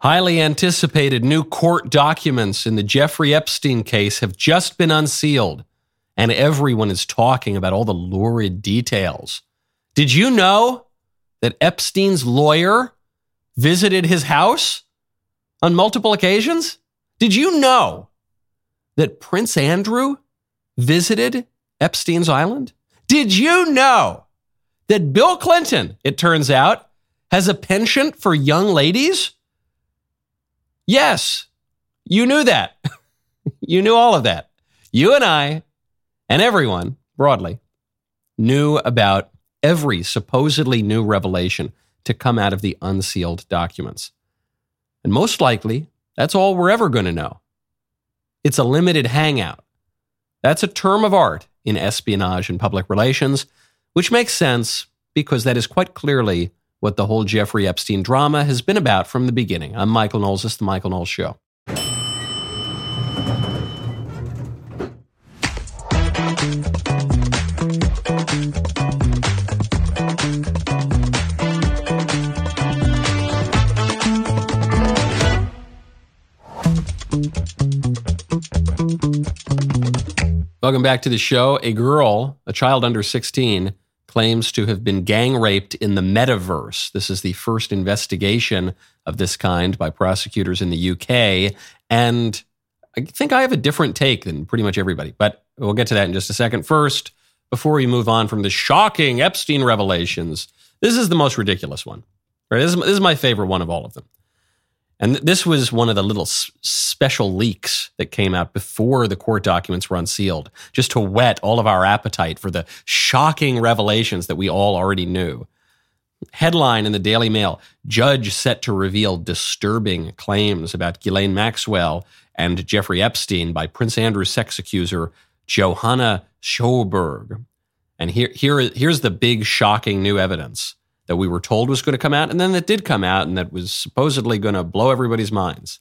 Highly anticipated new court documents in the Jeffrey Epstein case have just been unsealed, and everyone is talking about all the lurid details. Did you know that Epstein's lawyer visited his house on multiple occasions? Did you know that Prince Andrew visited Epstein's island? Did you know that Bill Clinton, it turns out, has a penchant for young ladies? Yes, you knew that. You knew all of that. You and I, and everyone broadly, knew about every supposedly new revelation to come out of the unsealed documents. And most likely, that's all we're ever going to know. It's a limited hangout. That's a term of art in espionage and public relations, which makes sense because that is quite clearly what the whole Jeffrey Epstein drama has been about from the beginning. I'm Michael Knowles. This is The Michael Knowles Show. Welcome back to the show. A girl, a child under 16, claims to have been gang raped in the metaverse. This is the first investigation of this kind by prosecutors in the UK. And I think I have a different take than pretty much everybody, but we'll get to that in just a second. First, before we move on from the shocking Epstein revelations, this is the most ridiculous one. Right? This is my favorite one of all of them. And this was one of the little special leaks that came out before the court documents were unsealed, just to whet all of our appetite for the shocking revelations that we all already knew. Headline in the Daily Mail: Judge set to reveal disturbing claims about Ghislaine Maxwell and Jeffrey Epstein by Prince Andrew's sex accuser, Johanna Sjoberg. And here's the big shocking new evidence that we were told was going to come out, and then that did come out, and that was supposedly going to blow everybody's minds.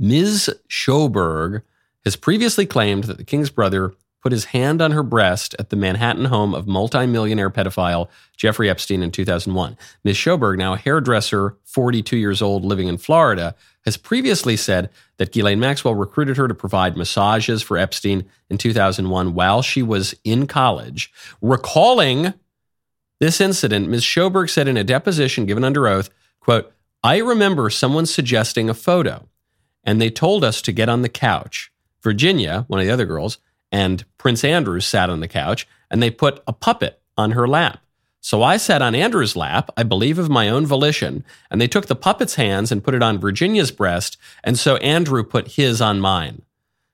Ms. Sjoberg has previously claimed that the king's brother put his hand on her breast at the Manhattan home of multimillionaire pedophile Jeffrey Epstein in 2001. Ms. Sjoberg, now a hairdresser, 42 years old, living in Florida, has previously said that Ghislaine Maxwell recruited her to provide massages for Epstein in 2001 while she was in college. Recalling this incident, Ms. Sjoberg said in a deposition given under oath, quote, "I remember someone suggesting a photo, and they told us to get on the couch. Virginia, one of the other girls, and Prince Andrew sat on the couch, and they put a puppet on her lap. So I sat on Andrew's lap, I believe of my own volition, and they took the puppet's hands and put it on Virginia's breast, and so Andrew put his on mine."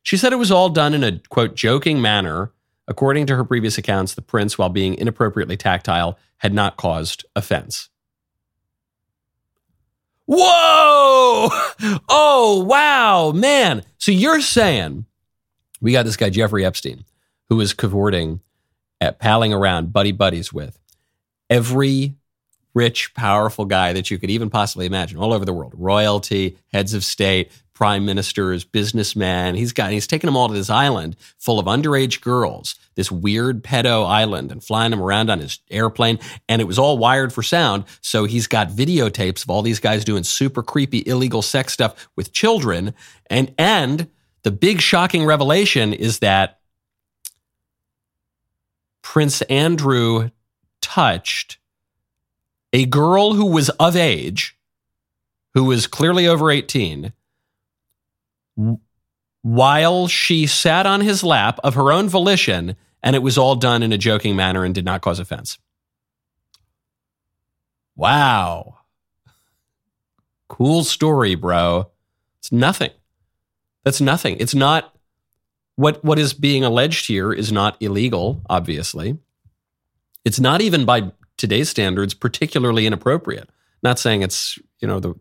She said it was all done in a, quote, joking manner. According to her previous accounts, the prince, while being inappropriately tactile, had not caused offense. Whoa! Oh, wow, man. So you're saying we got this guy, Jeffrey Epstein, who was cavorting, palling around, buddies with every rich, powerful guy that you could even possibly imagine all over the world. Royalty, heads of state, prime ministers, businessmen. He's taking them all to this island full of underage girls, this weird pedo island, and flying them around on his airplane. And it was all wired for sound. So he's got videotapes of all these guys doing super creepy, illegal sex stuff with children. And the big shocking revelation is that Prince Andrew touched a girl who was of age, who was clearly over 18, while she sat on his lap of her own volition, and it was all done in a joking manner and did not cause offense. Wow. Cool story, bro. It's nothing. That's nothing. It's not, what is being alleged here is not illegal, obviously. It's not even by today's standards particularly inappropriate. Not saying it's, you know, the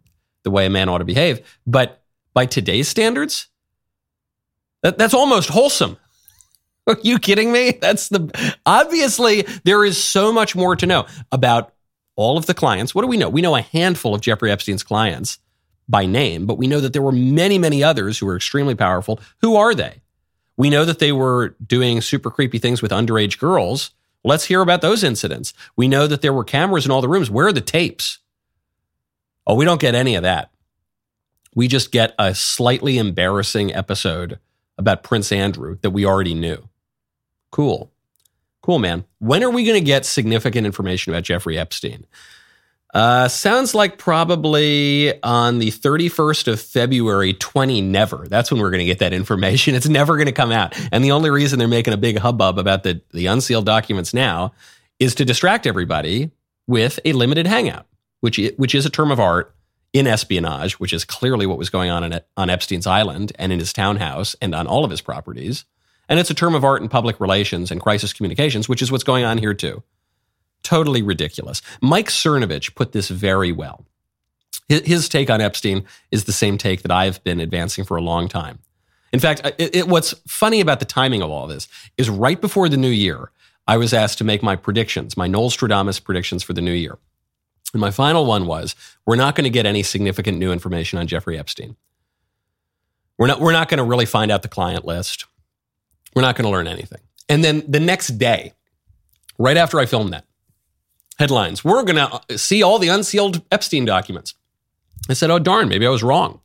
way a man ought to behave, but by today's standards, that's almost wholesome. Are you kidding me? Obviously, there is so much more to know about all of the clients. What do we know? We know a handful of Jeffrey Epstein's clients by name, but we know that there were many, many others who were extremely powerful. Who are they? We know that they were doing super creepy things with underage girls. Let's hear about those incidents. We know that there were cameras in all the rooms. Where are the tapes? Oh, we don't get any of that. We just get a slightly embarrassing episode about Prince Andrew that we already knew. Cool. Cool, man. When are we going to get significant information about Jeffrey Epstein? Sounds like probably on the 31st of February, 20 never. That's when we're going to get that information. It's never going to come out. And the only reason they're making a big hubbub about the unsealed documents now is to distract everybody with a limited hangout, which is a term of art in espionage, which is clearly what was going on Epstein's island and in his townhouse and on all of his properties. And it's a term of art in public relations and crisis communications, which is what's going on here too. Totally ridiculous. Mike Cernovich put this very well. His take on Epstein is the same take that I've been advancing for a long time. In fact, what's funny about the timing of all this is right before the new year, I was asked to make my predictions, my Nostradamus predictions for the new year. And my final one was, we're not going to get any significant new information on Jeffrey Epstein. We're not going to really find out the client list. We're not going to learn anything. And then the next day, right after I filmed that, headlines. We're going to see all the unsealed Epstein documents. I said, oh, darn, maybe I was wrong.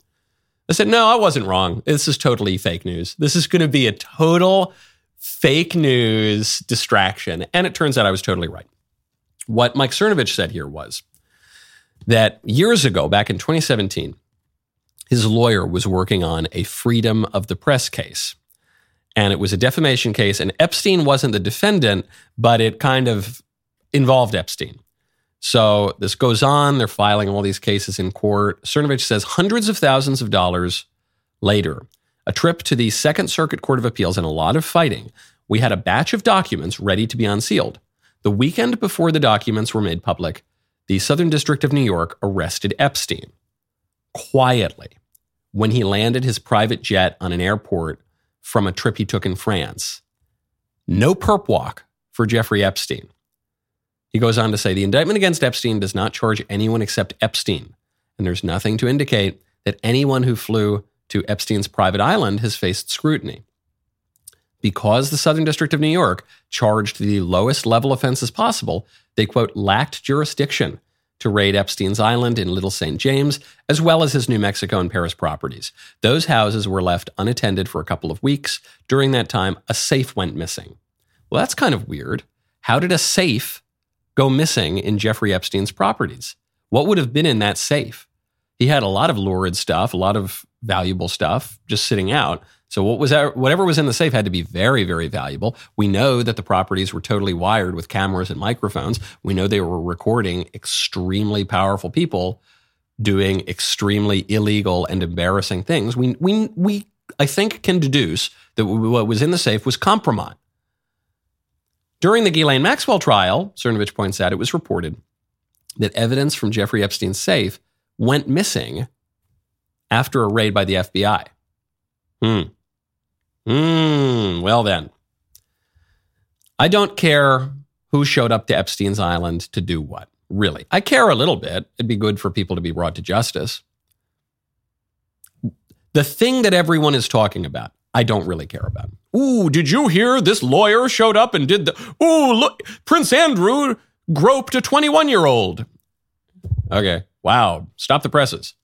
I said, no, I wasn't wrong. This is totally fake news. This is going to be a total fake news distraction. And it turns out I was totally right. What Mike Cernovich said here was that years ago, back in 2017, his lawyer was working on a freedom of the press case. And it was a defamation case. And Epstein wasn't the defendant, but it kind of involved Epstein. So this goes on. They're filing all these cases in court. Cernovich says hundreds of thousands of dollars later, a trip to the Second Circuit Court of Appeals and a lot of fighting, we had a batch of documents ready to be unsealed. The weekend before the documents were made public, the Southern District of New York arrested Epstein quietly when he landed his private jet on an airport from a trip he took in France. No perp walk for Jeffrey Epstein. He goes on to say, the indictment against Epstein does not charge anyone except Epstein, and there's nothing to indicate that anyone who flew to Epstein's private island has faced scrutiny. Because the Southern District of New York charged the lowest level offenses possible, they, quote, lacked jurisdiction to raid Epstein's island in Little St. James, as well as his New Mexico and Paris properties. Those houses were left unattended for a couple of weeks. During that time, a safe went missing. Well, that's kind of weird. How did a safe go missing in Jeffrey Epstein's properties? What would have been in that safe? He had a lot of lurid stuff, a lot of valuable stuff just sitting out. So whatever was in the safe had to be very, very valuable. We know that the properties were totally wired with cameras and microphones. We know they were recording extremely powerful people doing extremely illegal and embarrassing things. We I think, can deduce that what was in the safe was compromised. During the Ghislaine Maxwell trial, Cernovich points out, it was reported that evidence from Jeffrey Epstein's safe went missing after a raid by the FBI. Well then, I don't care who showed up to Epstein's island to do what, really. I care a little bit. It'd be good for people to be brought to justice. The thing that everyone is talking about, I don't really care about. Ooh, did you hear this lawyer showed up and did ooh, look, Prince Andrew groped a 21-year-old. Okay, wow, stop the presses.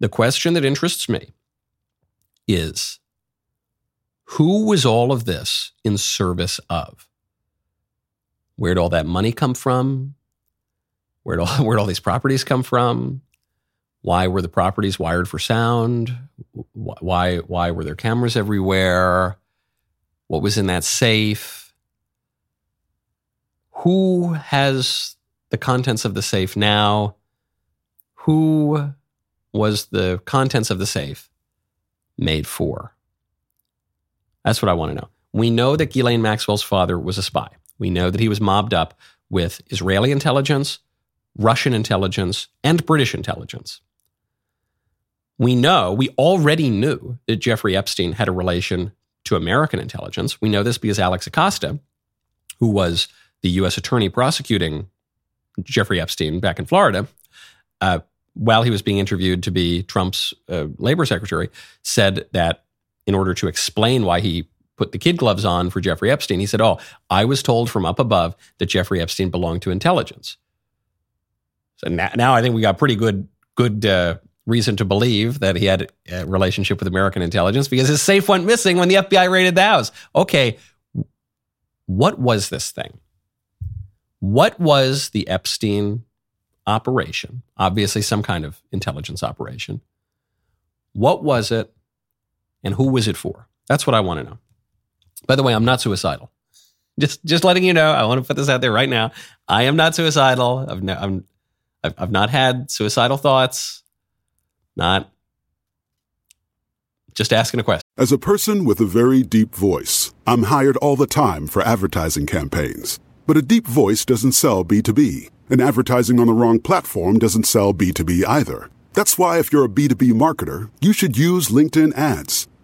The question that interests me is, who was all of this in service of? Where'd all that money come from? Where'd all these properties come from? Why were the properties wired for sound? Why were there cameras everywhere? What was in that safe? Who has the contents of the safe now? Who was the contents of the safe made for? That's what I want to know. We know that Ghislaine Maxwell's father was a spy. We know that he was mobbed up with Israeli intelligence, Russian intelligence, and British intelligence. We already knew that Jeffrey Epstein had a relation to American intelligence. We know this because Alex Acosta, who was the U.S. attorney prosecuting Jeffrey Epstein back in Florida, while he was being interviewed to be Trump's labor secretary, said that in order to explain why he put the kid gloves on for Jeffrey Epstein, he said, I was told from up above that Jeffrey Epstein belonged to intelligence. So now I think we got pretty good reason to believe that he had a relationship with American intelligence because his safe went missing when the FBI raided the house. Okay, what was this thing? What was the Epstein operation? Obviously some kind of intelligence operation. What was it and who was it for? That's what I want to know. By the way, I'm not suicidal. Just letting you know, I want to put this out there right now. I am not suicidal. I've not had suicidal thoughts. Not just asking a question. As a person with a very deep voice, I'm hired all the time for advertising campaigns. But a deep voice doesn't sell B2B, and advertising on the wrong platform doesn't sell B2B either. That's why if you're a B2B marketer, you should use LinkedIn ads.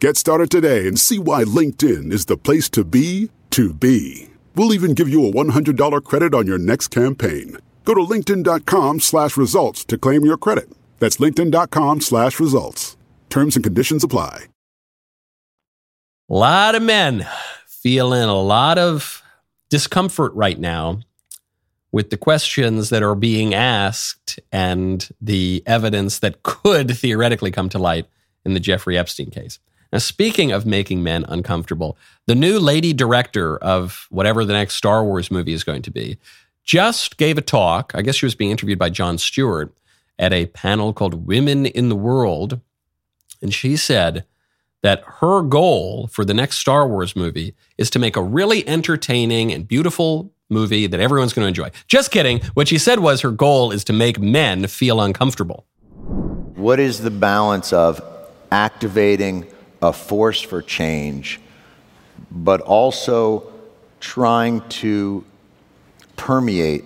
Get started today and see why LinkedIn is the place to be to be. We'll even give you a $100 credit on your next campaign. Go to linkedin.com/results to claim your credit. That's linkedin.com/results. Terms and conditions apply. A lot of men feeling a lot of discomfort right now with the questions that are being asked and the evidence that could theoretically come to light in the Jeffrey Epstein case. Now, speaking of making men uncomfortable, the new lady director of whatever the next Star Wars movie is going to be just gave a talk. I guess she was being interviewed by Jon Stewart at a panel called Women in the World. And she said that her goal for the next Star Wars movie is to make a really entertaining and beautiful movie that everyone's going to enjoy. Just kidding. What she said was her goal is to make men feel uncomfortable. What is the balance of activating a force for change, but also trying to permeate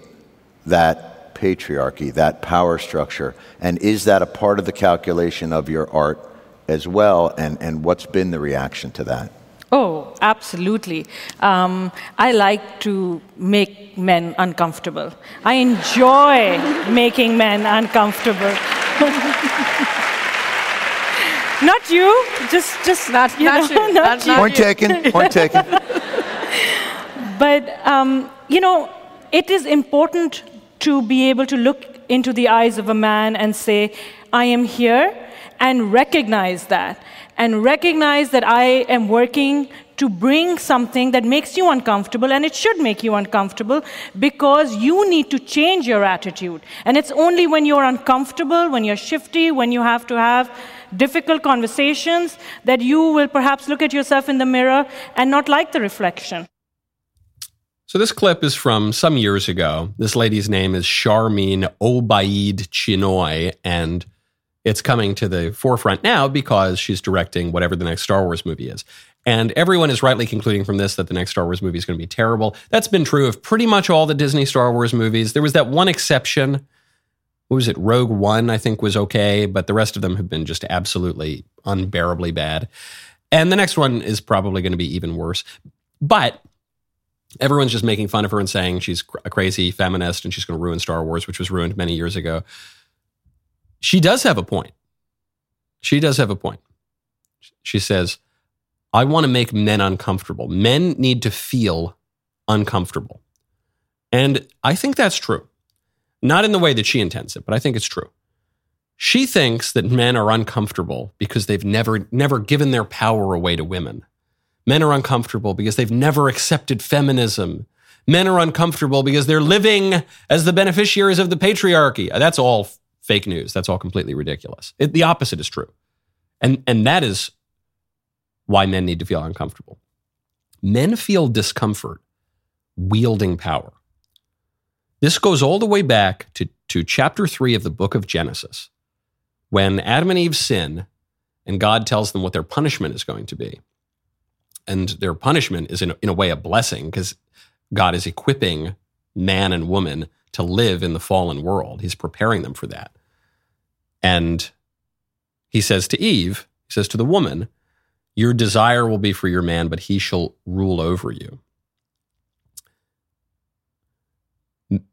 that patriarchy, that power structure, and is that a part of the calculation of your art as well, and what's been the reaction to that? Oh, absolutely. I like to make men uncomfortable. I enjoy making men uncomfortable. Not you, just not you. Not know, you. Not you. Point taken. But, it is important to be able to look into the eyes of a man and say, I am here, and recognize that. And recognize that I am working to bring something that makes you uncomfortable, and it should make you uncomfortable, because you need to change your attitude. And it's only when you're uncomfortable, when you're shifty, when you have to have difficult conversations, that you will perhaps look at yourself in the mirror and not like the reflection. So this clip is from some years ago. This lady's name is Sharmeen Obaid Chinoy, and it's coming to the forefront now because she's directing whatever the next Star Wars movie is. And everyone is rightly concluding from this that the next Star Wars movie is going to be terrible. That's been true of pretty much all the Disney Star Wars movies. There was that one exception. What was it? Rogue One, I think, was okay, but the rest of them have been just absolutely unbearably bad. And the next one is probably going to be even worse. But everyone's just making fun of her and saying she's a crazy feminist and she's going to ruin Star Wars, which was ruined many years ago. She does have a point. She says, I want to make men uncomfortable. Men need to feel uncomfortable. And I think that's true. Not in the way that she intends it, but I think it's true. She thinks that men are uncomfortable because they've never given their power away to women. Men are uncomfortable because they've never accepted feminism. men are uncomfortable because they're living as the beneficiaries of the patriarchy. That's all fake news. That's all completely ridiculous. The opposite is true. And that is why men need to feel uncomfortable. Men feel discomfort wielding power. This goes all the way back to chapter 3 of the book of Genesis, when Adam and Eve sin and God tells them what their punishment is going to be. And their punishment is, in a way, a blessing, because God is equipping man and woman to live in the fallen world. He's preparing them for that. And he says to Eve, he says to the woman, your desire will be for your man, but he shall rule over you.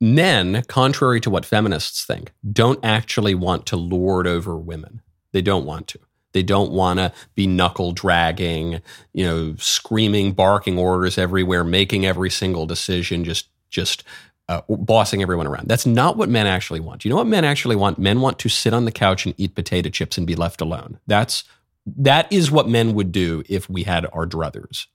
Men, contrary to what feminists think, don't actually want to lord over women. They don't want to. They don't want to be knuckle-dragging, screaming, barking orders everywhere, making every single decision, just bossing everyone around. That's not what men actually want. You know what men actually want? Men want to sit on the couch and eat potato chips and be left alone. That is what men would do if we had our druthers.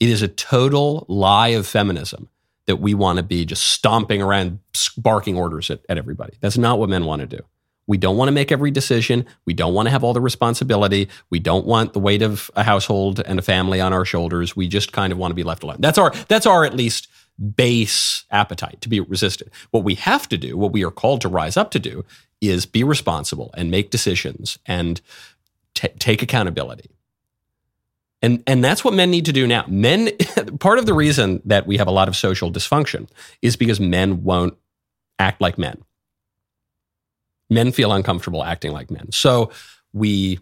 It is a total lie of feminism that we want to be just stomping around, barking orders at everybody. That's not what men want to do. We don't want to make every decision. We don't want to have all the responsibility. We don't want the weight of a household and a family on our shoulders. We just kind of want to be left alone. That's our at least base appetite to be resisted. What we have to do, what we are called to rise up to do, is be responsible and make decisions and take accountability. And that's what men need to do now. Men, part of the reason that we have a lot of social dysfunction is because men won't act like men. Men feel uncomfortable acting like men. So we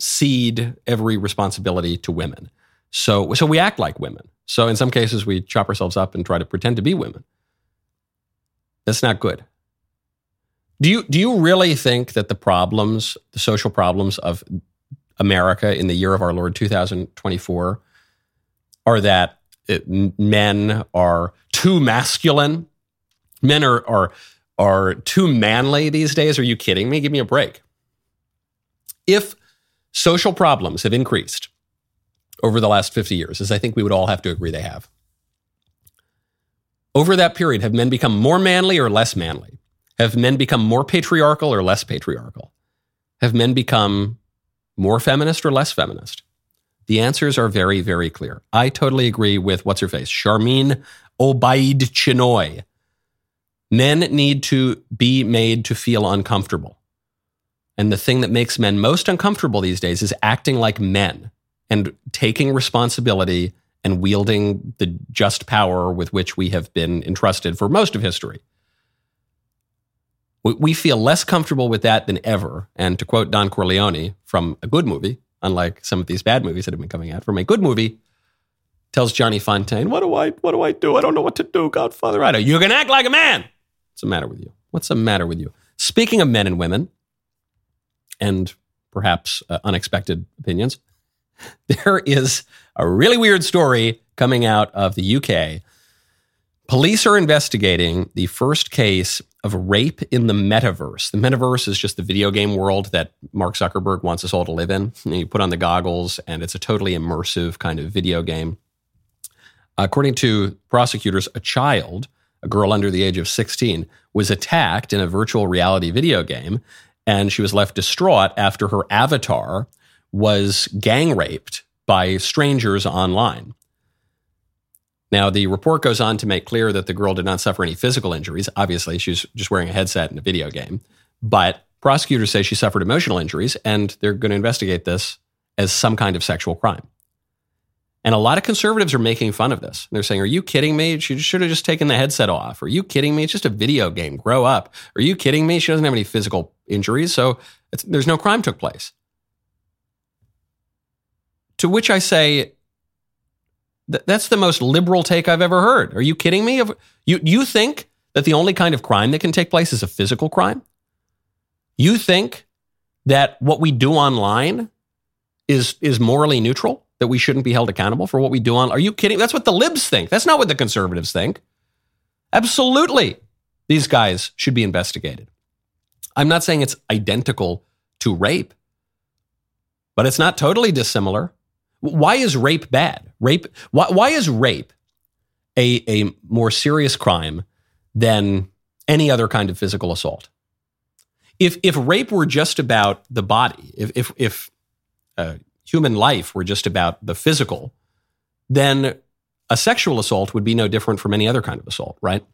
cede every responsibility to women. So we act like women. So in some cases, we chop ourselves up and try to pretend to be women. That's not good. Do you really think that the social problems of America in the year of our Lord 2024 are that men are too masculine? Men are too manly these days? Are you kidding me? Give me a break. If social problems have increased over the last 50 years, as I think we would all have to agree they have, over that period, have men become more manly or less manly? Have men become more patriarchal or less patriarchal? Have men become more feminist or less feminist? The answers are very, very clear. I totally agree with what's-her-face, Sharmeen Obaid Chinoy. Men need to be made to feel uncomfortable. And the thing that makes men most uncomfortable these days is acting like men and taking responsibility and wielding the just power with which we have been entrusted for most of history. We feel less comfortable with that than ever. And to quote Don Corleone from a good movie, unlike some of these bad movies that have been coming out, from a good movie, tells Johnny Fontaine, what do I do? I don't know what to do, Godfather. I know. You can act like a man. What's the matter with you? What's the matter with you? Speaking of men and women, and perhaps unexpected opinions, there is a really weird story coming out of the UK. Police are investigating the first case of rape in the metaverse. The metaverse is just the video game world that Mark Zuckerberg wants us all to live in. You put on the goggles, and it's a totally immersive kind of video game. According to prosecutors, a child, a girl under the age of 16, was attacked in a virtual reality video game, and she was left distraught after her avatar was gang raped by strangers online. Now, the report goes on to make clear that the girl did not suffer any physical injuries. Obviously, she's just wearing a headset in a video game. But prosecutors say she suffered emotional injuries, and they're going to investigate this as some kind of sexual crime. And a lot of conservatives are making fun of this. They're saying, are you kidding me? She should have just taken the headset off. Are you kidding me? It's just a video game. Grow up. Are you kidding me? She doesn't have any physical injuries, so there's no crime took place. To which I say, that's the most liberal take I've ever heard. Are you kidding me? You think that the only kind of crime that can take place is a physical crime? You think that what we do online is morally neutral? That we shouldn't be held accountable for what we do online? Are you kidding? That's what the libs think. That's not what the conservatives think. Absolutely, these guys should be investigated. I'm not saying it's identical to rape, but it's not totally dissimilar. Why is rape bad? Why is rape a more serious crime than any other kind of physical assault. If rape were just about the body, if human life were just about the physical, then a sexual assault would be no different from any other kind of assault, right?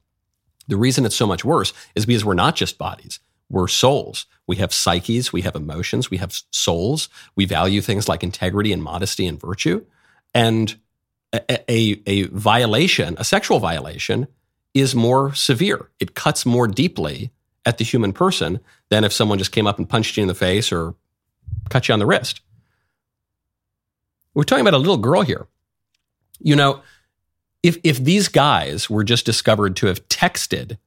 The reason it's so much worse is because we're not just bodies. We're souls. We have psyches. We have emotions. We have souls. We value things like integrity and modesty and virtue. And a violation, a sexual violation, is more severe. It cuts more deeply at the human person than if someone just came up and punched you in the face or cut you on the wrist. We're talking about a little girl here. You know, if these guys were just discovered to have texted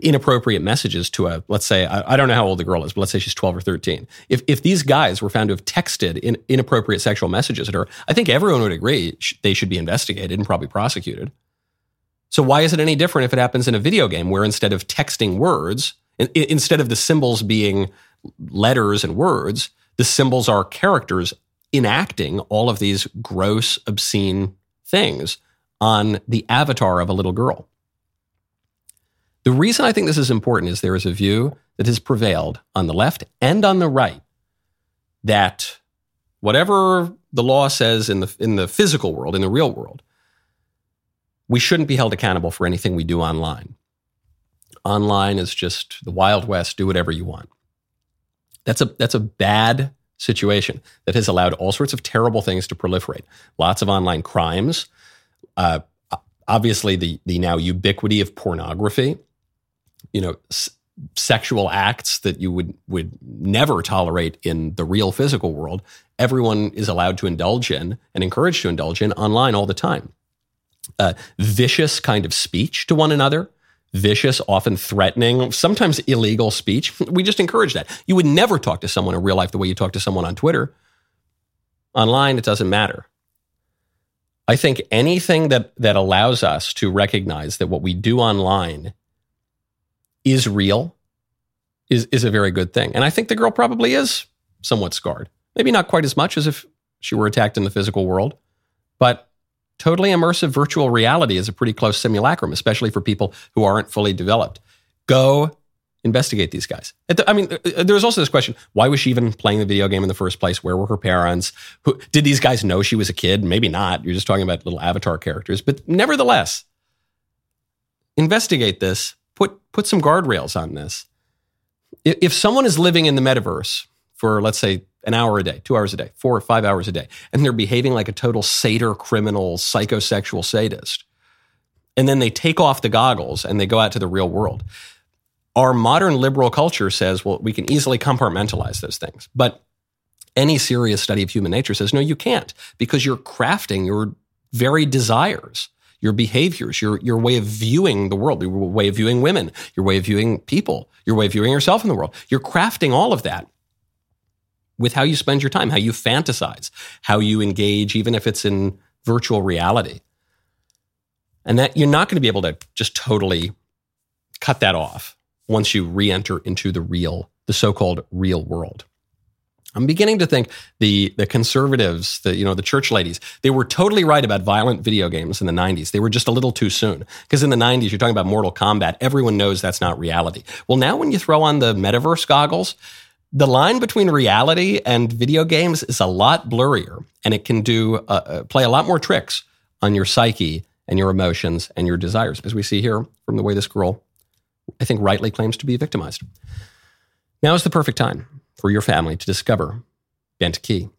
inappropriate messages to a, let's say, I don't know how old the girl is, but let's say she's 12 or 13. If these guys were found to have texted inappropriate sexual messages at her, I think everyone would agree they should be investigated and probably prosecuted. So why is it any different if it happens in a video game where instead of texting words, instead of the symbols being letters and words, the symbols are characters enacting all of these gross, obscene things on the avatar of a little girl? The reason I think this is important is there is a view that has prevailed on the left and on the right that whatever the law says in the physical world, in the real world, we shouldn't be held accountable for anything we do online. Online is just the Wild West, do whatever you want. That's a bad situation that has allowed all sorts of terrible things to proliferate. Lots of online crimes, obviously the now ubiquity of pornography, you know, sexual acts that you would never tolerate in the real physical world, everyone is allowed to indulge in and encouraged to indulge in online all the time. Vicious kind of speech to one another, vicious, often threatening, sometimes illegal speech. We just encourage that. You would never talk to someone in real life the way you talk to someone on Twitter. Online, it doesn't matter. I think anything that allows us to recognize that what we do online is real is a very good thing. And I think the girl probably is somewhat scarred. Maybe not quite as much as if she were attacked in the physical world, but totally immersive virtual reality is a pretty close simulacrum, especially for people who aren't fully developed. Go investigate these guys. I mean, there's also this question, why was she even playing the video game in the first place? Where were her parents? Did these guys know she was a kid? Maybe not. You're just talking about little avatar characters. But nevertheless, investigate this. Put some guardrails on this. If someone is living in the metaverse for, let's say, an hour a day, 2 hours a day, 4 or 5 hours a day, and they're behaving like a total satyr criminal, psychosexual sadist, and then they take off the goggles and they go out to the real world. Our modern liberal culture says, well, we can easily compartmentalize those things. But any serious study of human nature says, no, you can't, because you're crafting your very desires, your behaviors, your way of viewing the world, your way of viewing women, your way of viewing people, your way of viewing yourself in the world. You're crafting all of that with how you spend your time, how you fantasize, how you engage, even if it's in virtual reality. And that you're not going to be able to just totally cut that off once you re-enter into the so-called real world. I'm beginning to think the conservatives, the church ladies, they were totally right about violent video games in the 90s. They were just a little too soon. Because in the 90s, you're talking about Mortal Kombat. Everyone knows that's not reality. Well, now when you throw on the metaverse goggles, the line between reality and video games is a lot blurrier, and it can play a lot more tricks on your psyche and your emotions and your desires, as we see here from the way this girl, I think, rightly claims to be victimized. Now is the perfect time for your family to discover Bentkey,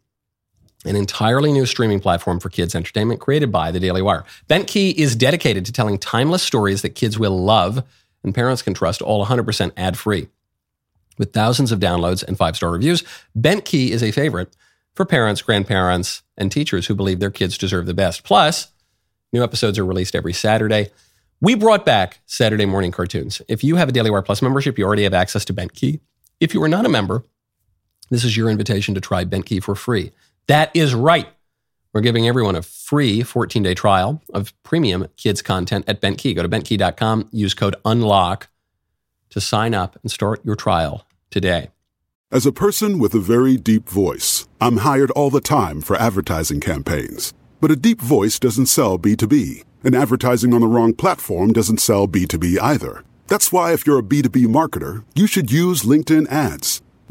an entirely new streaming platform for kids' entertainment created by The Daily Wire. Bentkey is dedicated to telling timeless stories that kids will love and parents can trust, all 100% ad-free. With thousands of downloads and 5-star reviews, Bentkey is a favorite for parents, grandparents, and teachers who believe their kids deserve the best. Plus, new episodes are released every Saturday. We brought back Saturday morning cartoons. If you have a Daily Wire Plus membership, you already have access to Bentkey. If you are not a member, this is your invitation to try Bentkey for free. That is right. We're giving everyone a free 14-day trial of premium kids content at Bentkey. Go to bentkey.com, use code UNLOCK to sign up and start your trial today. As a person with a very deep voice, I'm hired all the time for advertising campaigns. But a deep voice doesn't sell B2B. and advertising on the wrong platform doesn't sell B2B either. That's why if you're a B2B marketer, you should use LinkedIn ads.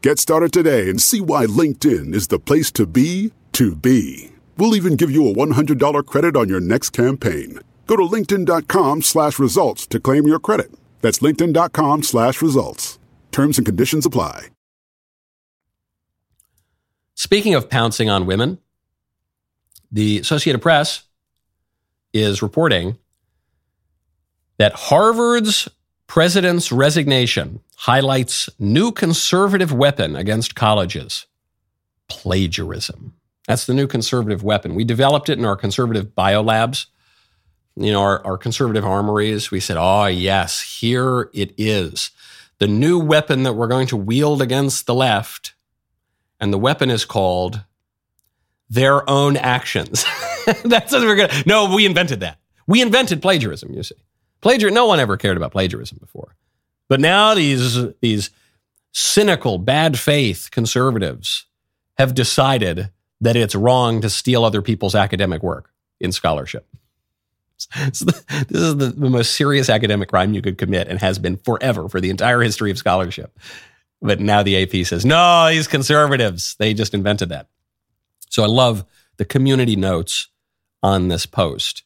Get started today and see why LinkedIn is the place to be to be. We'll even give you a $100 credit on your next campaign. Go to linkedin.com/results to claim your credit. That's linkedin.com/results. Terms and conditions apply. Speaking of pouncing on women, the Associated Press is reporting that Harvard's president's resignation highlights new conservative weapon against colleges, plagiarism. That's the new conservative weapon. We developed it in our conservative biolabs, you know, our conservative armories. We said, oh, yes, here it is. The new weapon that we're going to wield against the left, and the weapon is called their own actions. That's what we're going to... No, we invented that. We invented plagiarism, you see. No one ever cared about plagiarism before. But now these cynical, bad faith conservatives have decided that it's wrong to steal other people's academic work in scholarship. This is the most serious academic crime you could commit and has been forever for the entire history of scholarship. But now the AP says, no, these conservatives, they just invented that. So I love the community notes on this post.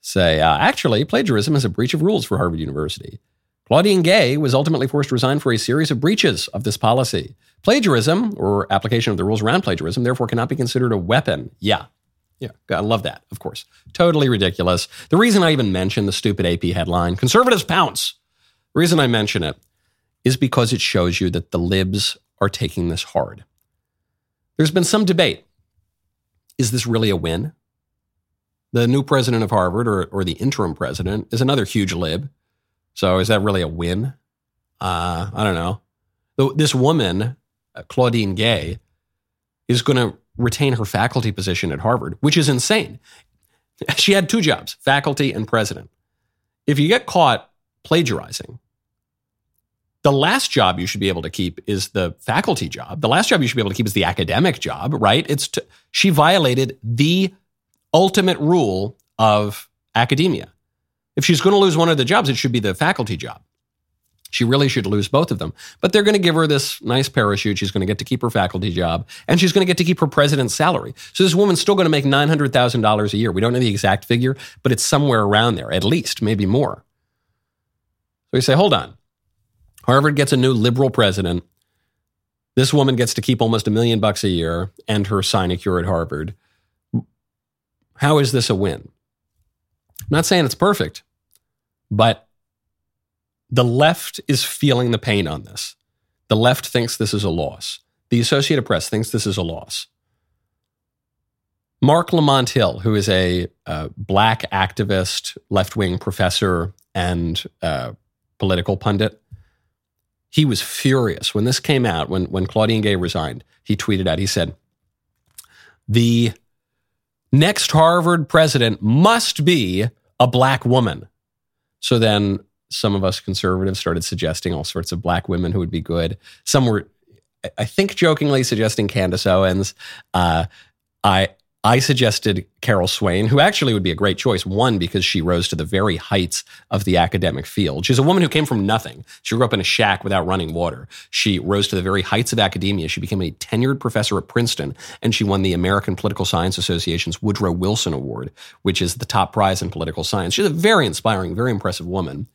Say, actually, plagiarism is a breach of rules for Harvard University. Claudine Gay was ultimately forced to resign for a series of breaches of this policy. Plagiarism, or application of the rules around plagiarism, therefore cannot be considered a weapon. Yeah, I love that, of course. Totally ridiculous. The reason I even mention the stupid AP headline, conservatives pounce. The reason I mention it is because it shows you that the libs are taking this hard. There's been some debate. Is this really a win? The new president of Harvard, or the interim president, is another huge lib. So is that really a win? I don't know. This woman, Claudine Gay, is going to retain her faculty position at Harvard, which is insane. She had two jobs, faculty and president. If you get caught plagiarizing, the last job you should be able to keep is the faculty job. The last job you should be able to keep is the academic job, right? She violated the ultimate rule of academia. If she's going to lose one of the jobs, it should be the faculty job. She really should lose both of them. But they're going to give her this nice parachute. She's going to get to keep her faculty job, and she's going to get to keep her president's salary. So this woman's still going to make $900,000 a year. We don't know the exact figure, but it's somewhere around there, at least, maybe more. So you say, hold on. Harvard gets a new liberal president. This woman gets to keep almost $1 million a year and her sinecure at Harvard. How is this a win? I'm not saying it's perfect, but the left is feeling the pain on this. The left thinks this is a loss. The Associated Press thinks this is a loss. Mark Lamont Hill, who is a black activist, left-wing professor, and political pundit, he was furious. When this came out, when Claudine Gay resigned, he tweeted out, he said, the next Harvard president must be a black woman. So then some of us conservatives started suggesting all sorts of black women who would be good. Some were, I think, jokingly suggesting Candace Owens. I suggested Carol Swain, who actually would be a great choice. One, because she rose to the very heights of the academic field. She's a woman who came from nothing. She grew up in a shack without running water. She rose to the very heights of academia. She became a tenured professor at Princeton, and she won the American Political Science Association's Woodrow Wilson Award, which is the top prize in political science. She's a very inspiring, very impressive woman.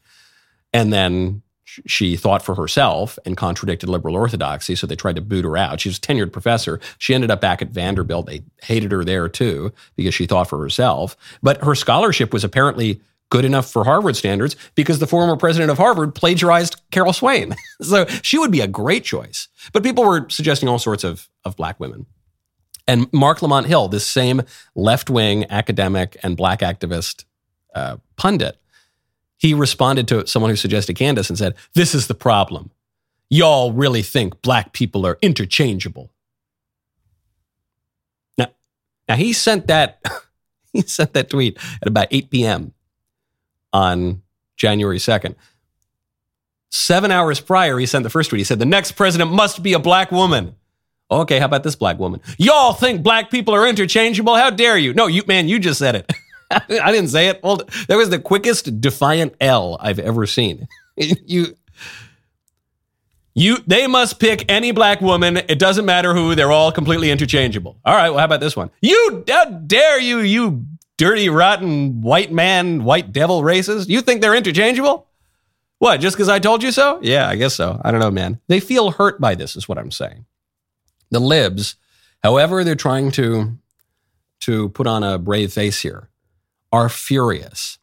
And then she thought for herself and contradicted liberal orthodoxy, so they tried to boot her out. She was a tenured professor. She ended up back at Vanderbilt. They hated her there, too, because she thought for herself. But her scholarship was apparently good enough for Harvard standards because the former president of Harvard plagiarized Carol Swain. So she would be a great choice. But people were suggesting all sorts of black women. And Mark Lamont Hill, this same left-wing academic and black activist pundit, he responded to someone who suggested Candace and said, "This is the problem. Y'all really think black people are interchangeable." Now he sent that tweet at about 8 p.m. on January 2nd. 7 hours prior, he sent the first tweet. He said, "The next president must be a black woman." Okay, how about this black woman? "Y'all think black people are interchangeable? How dare you?" No, you just said it. I didn't say it. Well, that was the quickest defiant L I've ever seen. They must pick any black woman. It doesn't matter who. They're all completely interchangeable. All right, well, how about this one? How dare you, you dirty, rotten, white man, white devil racist? You think they're interchangeable? What, just because I told you so? Yeah, I guess so. I don't know, man. They feel hurt by this, is what I'm saying. The libs, however they're trying to put on a brave face here, are furious.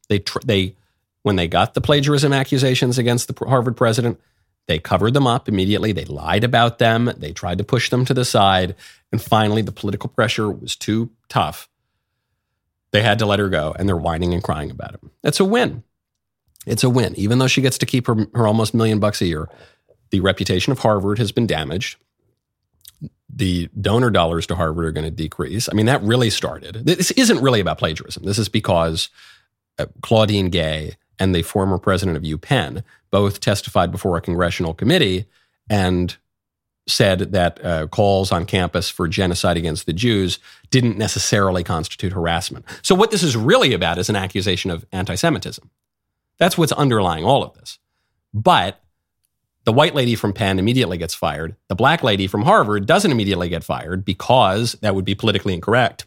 When they got the plagiarism accusations against the Harvard president, they covered them up immediately. They lied about them. They tried to push them to the side. And finally, the political pressure was too tough. They had to let her go, and they're whining and crying about it. That's a win. It's a win. Even though she gets to keep her almost $1 million a year, the reputation of Harvard has been damaged. The donor dollars to Harvard are going to decrease. I mean, that really started. This isn't really about plagiarism. This is because Claudine Gay and the former president of UPenn both testified before a congressional committee and said that calls on campus for genocide against the Jews didn't necessarily constitute harassment. So what this is really about is an accusation of anti-Semitism. That's what's underlying all of this. But the white lady from Penn immediately gets fired. The black lady from Harvard doesn't immediately get fired because that would be politically incorrect.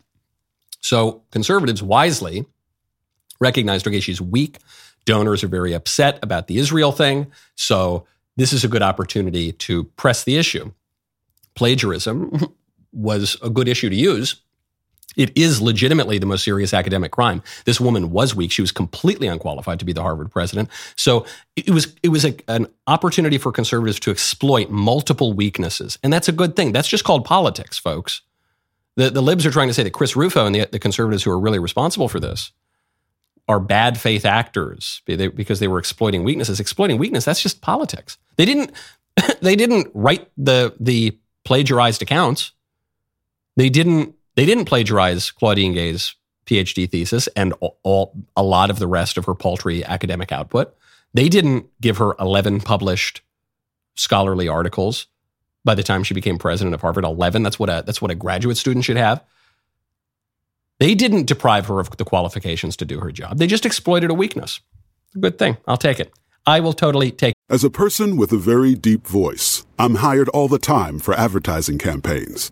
So conservatives wisely recognized, okay, she's weak. Donors are very upset about the Israel thing. So this is a good opportunity to press the issue. Plagiarism was a good issue to use. It is legitimately the most serious academic crime. This woman was weak. She was completely unqualified to be the Harvard president. So it was an opportunity for conservatives to exploit multiple weaknesses. And that's a good thing. That's just called politics, folks. The libs are trying to say that Chris Rufo and the conservatives who are really responsible for this are bad faith actors because they were exploiting weaknesses. Exploiting weakness, that's just politics. They didn't write the plagiarized accounts. They didn't plagiarize Claudine Gay's PhD thesis and a lot of the rest of her paltry academic output. They didn't give her 11 published scholarly articles by the time she became president of Harvard. 11, that's what a graduate student should have. They didn't deprive her of the qualifications to do her job. They just exploited a weakness. Good thing. I'll take it. I will totally take it. As a person with a very deep voice, I'm hired all the time for advertising campaigns.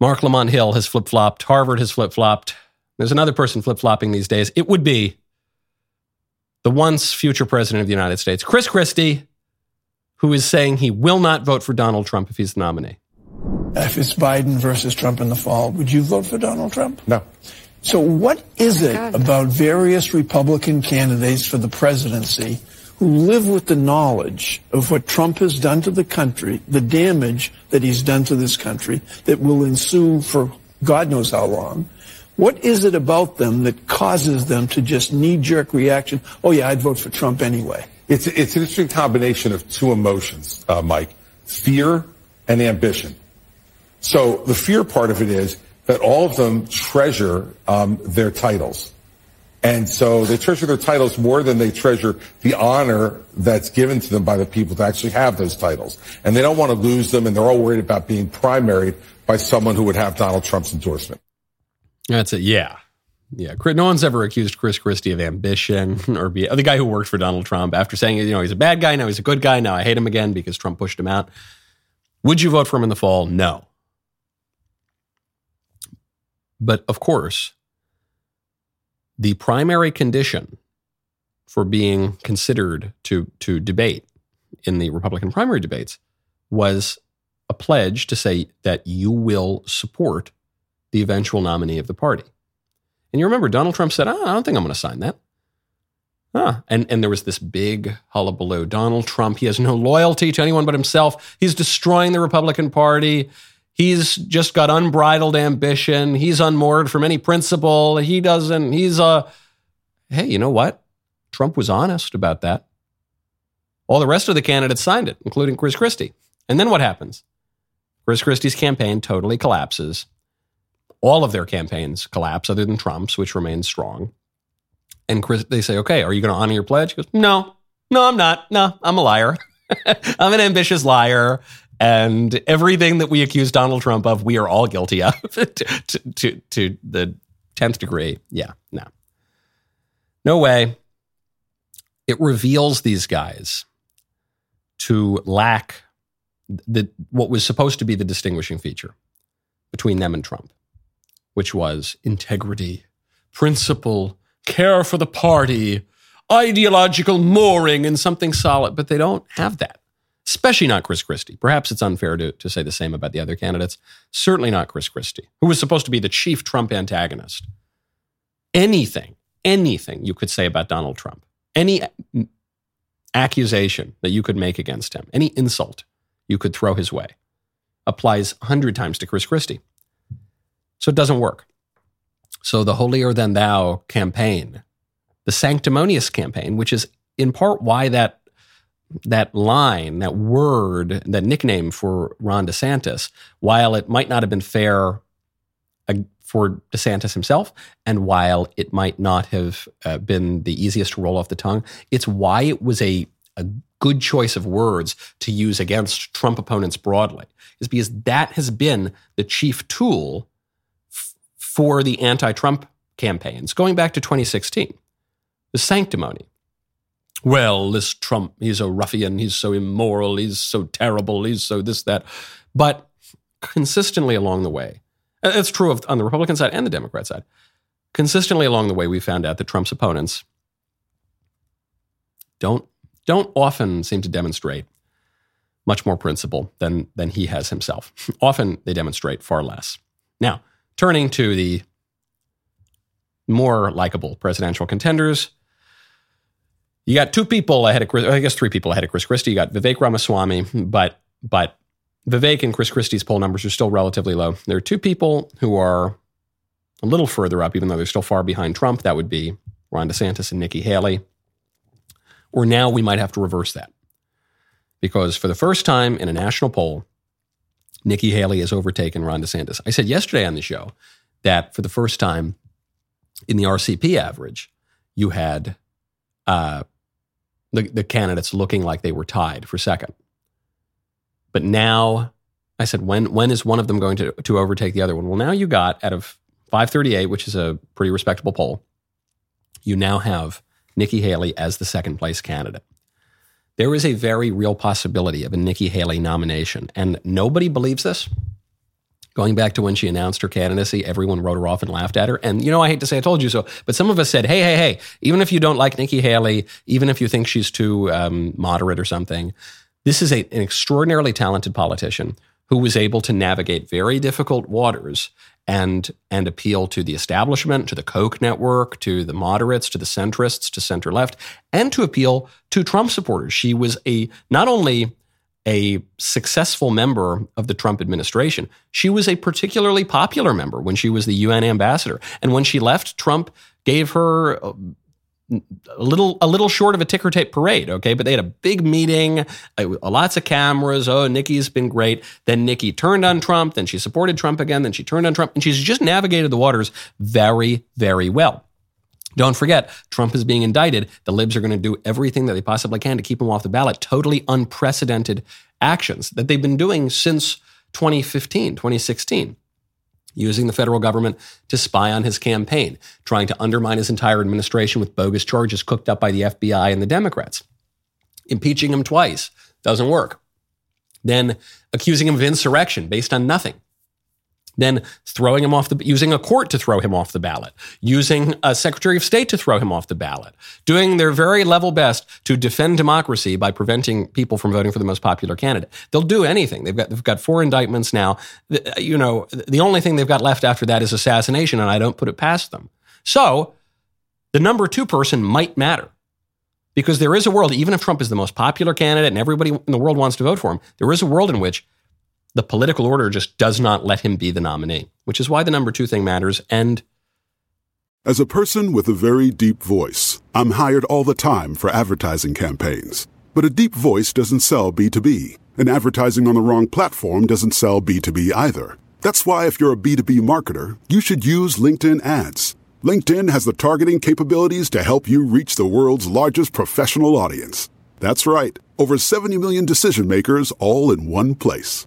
Mark Lamont Hill has flip-flopped. Harvard has flip-flopped. There's another person flip-flopping these days. It would be the once future president of the United States, Chris Christie, who is saying he will not vote for Donald Trump if he's the nominee. If it's Biden versus Trump in the fall, would you vote for Donald Trump? No. So what is it about various Republican candidates for the presidency who live with the knowledge of what Trump has done to the country, the damage that he's done to this country that will ensue for God knows how long? What is it about them that causes them to just knee-jerk reaction? Oh, yeah, I'd vote for Trump anyway. It's an interesting combination of two emotions, Mike, fear and ambition. So the fear part of it is that all of them treasure their titles. And so they treasure their titles more than they treasure the honor that's given to them by the people to actually have those titles. And they don't want to lose them, and they're all worried about being primaried by someone who would have Donald Trump's endorsement. That's it, yeah. Yeah, no one's ever accused Chris Christie of ambition or the guy who worked for Donald Trump after saying, you know, he's a bad guy, now he's a good guy, now I hate him again because Trump pushed him out. Would you vote for him in the fall? No. But of course, the primary condition for being considered to debate in the Republican primary debates was a pledge to say that you will support the eventual nominee of the party. And you remember, Donald Trump said, I don't think I'm going to sign that. And there was this big hullabaloo. Donald Trump, he has no loyalty to anyone but himself. He's destroying the Republican Party. He's just got unbridled ambition. He's unmoored from any principle. Hey, you know what? Trump was honest about that. All the rest of the candidates signed it, including Chris Christie. And then what happens? Chris Christie's campaign totally collapses. All of their campaigns collapse, other than Trump's, which remains strong. And they say, okay, are you going to honor your pledge? He goes, no, I'm not. No, I'm a liar. I'm an ambitious liar. And everything that we accuse Donald Trump of, we are all guilty of to the 10th degree. Yeah, no. No way. It reveals these guys to lack what was supposed to be the distinguishing feature between them and Trump, which was integrity, principle, care for the party, ideological mooring, and something solid. But they don't have that, especially not Chris Christie. Perhaps it's unfair to say the same about the other candidates. Certainly not Chris Christie, who was supposed to be the chief Trump antagonist. Anything you could say about Donald Trump, any accusation that you could make against him, any insult you could throw his way, applies 100 times to Chris Christie. So it doesn't work. So the holier-than-thou campaign, the sanctimonious campaign, which is in part why that line, that word, that nickname for Ron DeSantis, while it might not have been fair for DeSantis himself, and while it might not have been the easiest to roll off the tongue, it's why it was a good choice of words to use against Trump opponents broadly, is because that has been the chief tool for the anti-Trump campaigns, going back to 2016, the sanctimony. Well, this Trump, he's a ruffian, he's so immoral, he's so terrible, he's so this, that. But consistently along the way, it's true on the Republican side and the Democrat side, consistently along the way, we found out that Trump's opponents don't often seem to demonstrate much more principle than he has himself. Often they demonstrate far less. Now, turning to the more likable presidential contenders, you got three people ahead of Chris Christie. You got Vivek Ramaswamy, but Vivek and Chris Christie's poll numbers are still relatively low. There are two people who are a little further up, even though they're still far behind Trump. That would be Ron DeSantis and Nikki Haley. Or now we might have to reverse that, because for the first time in a national poll, Nikki Haley has overtaken Ron DeSantis. I said yesterday on the show that for the first time in the RCP average, you had the candidates looking like they were tied for second. But now, I said, when is one of them going to overtake the other one? Well, now you got, out of 538, which is a pretty respectable poll, you now have Nikki Haley as the second place candidate. There is a very real possibility of a Nikki Haley nomination, and nobody believes this. Going back to when she announced her candidacy, everyone wrote her off and laughed at her. And, you know, I hate to say I told you so, but some of us said, hey, even if you don't like Nikki Haley, even if you think she's too moderate or something, this is an extraordinarily talented politician who was able to navigate very difficult waters and appeal to the establishment, to the Koch network, to the moderates, to the centrists, to center-left, and to appeal to Trump supporters. She was not only a successful member of the Trump administration, she was a particularly popular member when she was the UN ambassador. And when she left, Trump gave her a little short of a ticker tape parade, okay? But they had a big meeting, lots of cameras. Oh, Nikki's been great. Then Nikki turned on Trump. Then she supported Trump again. Then she turned on Trump. And she's just navigated the waters very, very well. Don't forget, Trump is being indicted. The libs are going to do everything that they possibly can to keep him off the ballot. Totally unprecedented actions that they've been doing since 2015, 2016, using the federal government to spy on his campaign, trying to undermine his entire administration with bogus charges cooked up by the FBI and the Democrats. Impeaching him twice doesn't work. Then accusing him of insurrection based on nothing. Then throwing him off the, using a court to throw him off the ballot, using a Secretary of State to throw him off the ballot, doing their very level best to defend democracy by preventing people from voting for the most popular candidate. They'll do anything. They've got four indictments now. You know, the only thing they've got left after that is assassination, and I don't put it past them. So the number two person might matter. Because there is a world, even if Trump is the most popular candidate and everybody in the world wants to vote for him, there is a world in which the political order just does not let him be the nominee, which is why the number two thing matters. And as a person with a very deep voice, I'm hired all the time for advertising campaigns. But a deep voice doesn't sell B2B, and advertising on the wrong platform doesn't sell B2B either. That's why if you're a B2B marketer, you should use LinkedIn ads. LinkedIn has the targeting capabilities to help you reach the world's largest professional audience. That's right, over 70 million decision makers all in one place.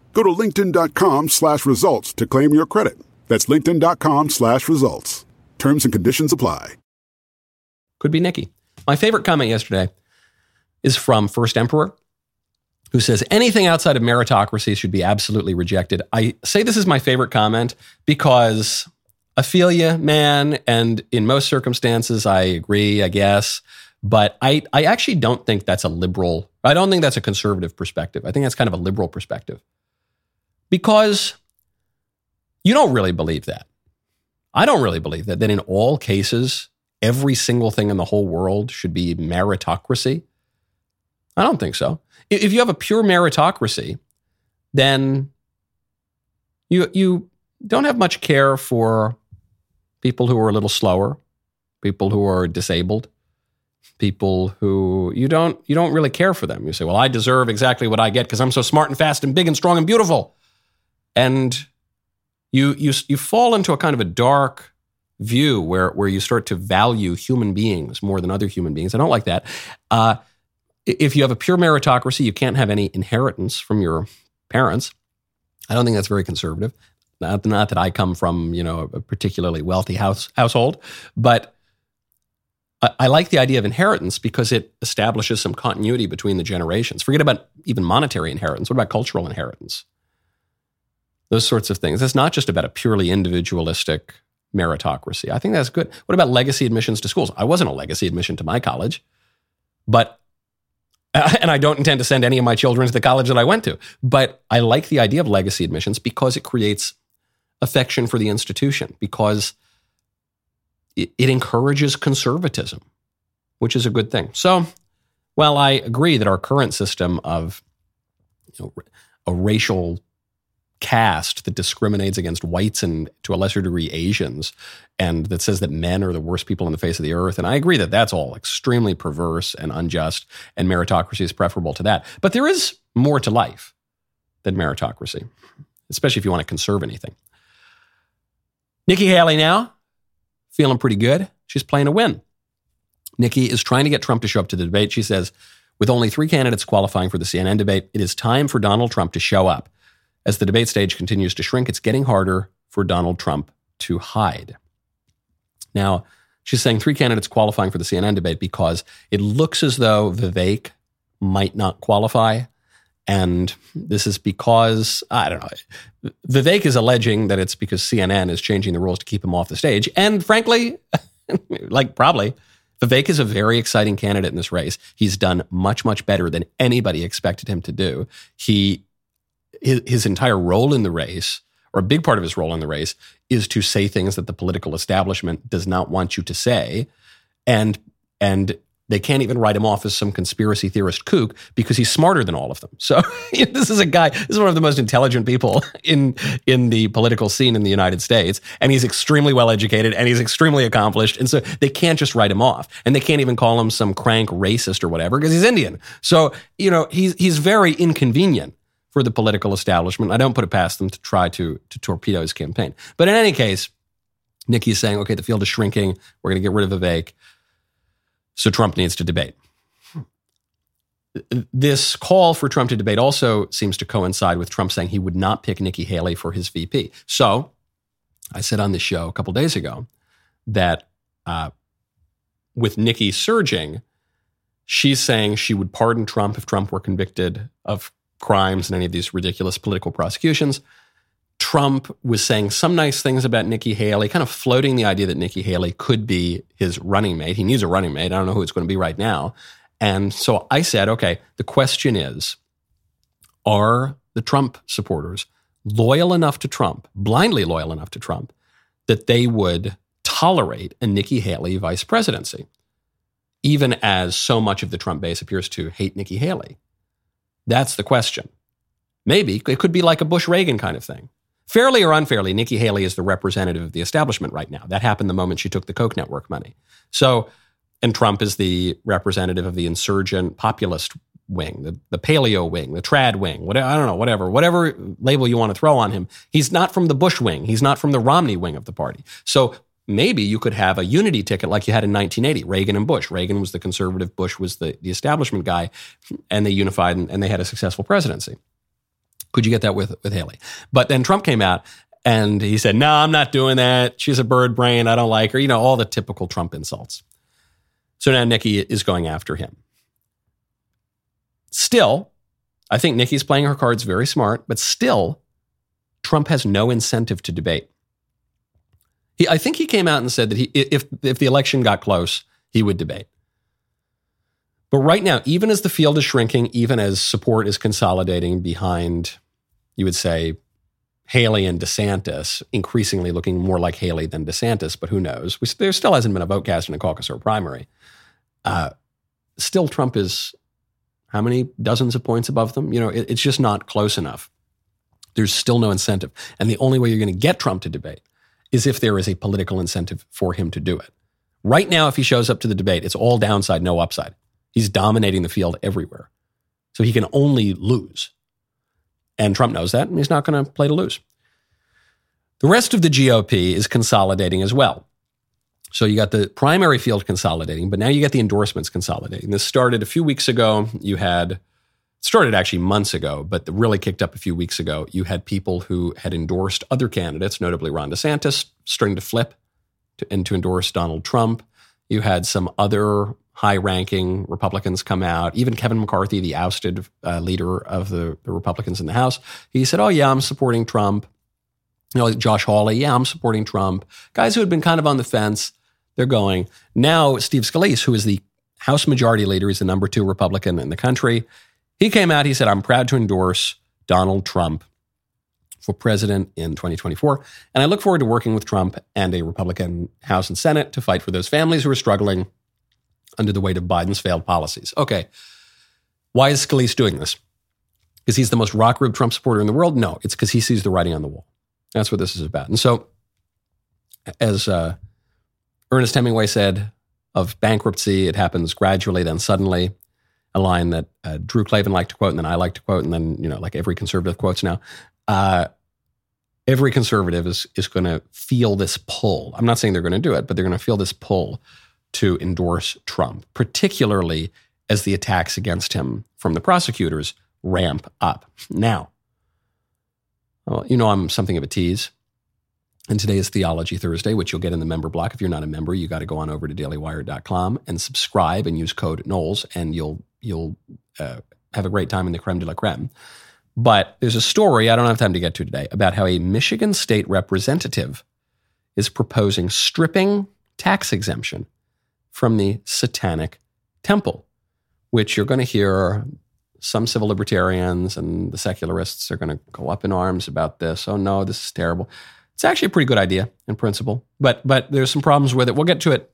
Go to linkedin.com/results to claim your credit. That's linkedin.com/results. Terms and conditions apply. Could be Nikki. My favorite comment yesterday is from First Emperor, who says, anything outside of meritocracy should be absolutely rejected. I say this is my favorite comment because I feel you, man, and in most circumstances, I agree, I guess. But I actually don't think that's a liberal, I don't think that's a conservative perspective. I think that's kind of a liberal perspective. Because you don't really believe that. I don't really believe that in all cases, every single thing in the whole world should be meritocracy. I don't think so. If you have a pure meritocracy, then you don't have much care for people who are a little slower, people who are disabled, people who you don't really care for them. You say, well, I deserve exactly what I get because I'm so smart and fast and big and strong and beautiful. And you fall into a kind of a dark view where you start to value human beings more than other human beings. I don't like that. If you have a pure meritocracy, you can't have any inheritance from your parents. I don't think that's very conservative. Not that I come from, you know, a particularly wealthy household, but I like the idea of inheritance because it establishes some continuity between the generations. Forget about even monetary inheritance. What about cultural inheritance? Those sorts of things. That's not just about a purely individualistic meritocracy. I think that's good. What about legacy admissions to schools? I wasn't a legacy admission to my college, and I don't intend to send any of my children to the college that I went to, but I like the idea of legacy admissions because it creates affection for the institution, because it encourages conservatism, which is a good thing. So, while I agree that our current system of, you know, a racial caste that discriminates against whites and to a lesser degree Asians, and that says that men are the worst people on the face of the earth. And I agree that that's all extremely perverse and unjust, and meritocracy is preferable to that. But there is more to life than meritocracy, especially if you want to conserve anything. Nikki Haley now, feeling pretty good. She's playing a win. Nikki is trying to get Trump to show up to the debate. She says, with only three candidates qualifying for the CNN debate, it is time for Donald Trump to show up. As the debate stage continues to shrink, it's getting harder for Donald Trump to hide. Now, she's saying three candidates qualifying for the CNN debate because it looks as though Vivek might not qualify. And this is because, I don't know, Vivek is alleging that it's because CNN is changing the rules to keep him off the stage. And frankly, like probably, Vivek is a very exciting candidate in this race. He's done much, much better than anybody expected him to do. His entire role in the race, or a big part of his role in the race, is to say things that the political establishment does not want you to say. And and they can't even write him off as some conspiracy theorist kook because he's smarter than all of them. So this is a guy, this is one of the most intelligent people in the political scene in the United States. And he's extremely well-educated and he's extremely accomplished. And so they can't just write him off. And they can't even call him some crank racist or whatever because he's Indian. So, he's very inconvenient for the political establishment. I don't put it past them to try to torpedo his campaign. But in any case, Nikki's saying, okay, the field is shrinking. We're going to get rid of Vivek. So Trump needs to debate. This call for Trump to debate also seems to coincide with Trump saying he would not pick Nikki Haley for his VP. So I said on this show a couple days ago that with Nikki surging, she's saying she would pardon Trump if Trump were convicted of crimes and any of these ridiculous political prosecutions. Trump was saying some nice things about Nikki Haley, kind of floating the idea that Nikki Haley could be his running mate. He needs a running mate. I don't know who it's going to be right now. And so I said, okay, the question is, are the Trump supporters loyal enough to Trump, blindly loyal enough to Trump, that they would tolerate a Nikki Haley vice presidency, even as so much of the Trump base appears to hate Nikki Haley? That's the question. Maybe it could be like a Bush-Reagan kind of thing. Fairly or unfairly, Nikki Haley is the representative of the establishment right now. That happened the moment she took the Koch network money. So, and Trump is the representative of the insurgent populist wing, the paleo wing, the trad wing, whatever, I don't know, whatever label you want to throw on him. He's not from the Bush wing. He's not from the Romney wing of the party. So maybe you could have a unity ticket like you had in 1980, Reagan and Bush. Reagan was the conservative, Bush was the establishment guy, and they unified and they had a successful presidency. Could you get that with Haley? But then Trump came out and he said, no, I'm not doing that. She's a bird brain. I don't like her. All the typical Trump insults. So now Nikki is going after him. Still, I think Nikki's playing her cards very smart, but still, Trump has no incentive to debate. I think he came out and said that if the election got close, he would debate. But right now, even as the field is shrinking, even as support is consolidating behind, you would say, Haley and DeSantis, increasingly looking more like Haley than DeSantis, but who knows? There still hasn't been a vote cast in a caucus or a primary. Still, Trump is how many dozens of points above them? It's just not close enough. There's still no incentive. And the only way you're going to get Trump to debate is if there is a political incentive for him to do it. Right now, if he shows up to the debate, it's all downside, no upside. He's dominating the field everywhere. So he can only lose. And Trump knows that, and he's not going to play to lose. The rest of the GOP is consolidating as well. So you got the primary field consolidating, but now you got the endorsements consolidating. This started a few weeks ago. It started actually months ago, but really kicked up a few weeks ago. You had people who had endorsed other candidates, notably Ron DeSantis, starting to flip and to endorse Donald Trump. You had some other high-ranking Republicans come out. Even Kevin McCarthy, the ousted leader of the Republicans in the House, he said, oh, yeah, I'm supporting Trump. Josh Hawley, yeah, I'm supporting Trump. Guys who had been kind of on the fence, they're going. Now Steve Scalise, who is the House Majority Leader, he's the number 2 Republican in the country. He came out, he said, I'm proud to endorse Donald Trump for president in 2024. And I look forward to working with Trump and a Republican House and Senate to fight for those families who are struggling under the weight of Biden's failed policies. Okay, why is Scalise doing this? Because he's the most rock-ribbed Trump supporter in the world? No, it's because he sees the writing on the wall. That's what this is about. And so, as Ernest Hemingway said, of bankruptcy, it happens gradually, then suddenly, a line that Drew Clavin liked to quote, and then I like to quote, and then, like every conservative quotes now. Every conservative is going to feel this pull. I'm not saying they're going to do it, but they're going to feel this pull to endorse Trump, particularly as the attacks against him from the prosecutors ramp up. Now, I'm something of a tease, and today is Theology Thursday, which you'll get in the member block. If you're not a member, you got to go on over to dailywire.com and subscribe and use code Knowles, and you'll have a great time in the creme de la creme. But there's a story I don't have time to get to today about how a Michigan state representative is proposing stripping tax exemption from the Satanic Temple, which you're going to hear some civil libertarians and the secularists are going to go up in arms about this. Oh no, this is terrible. It's actually a pretty good idea in principle, but there's some problems with it. We'll get to it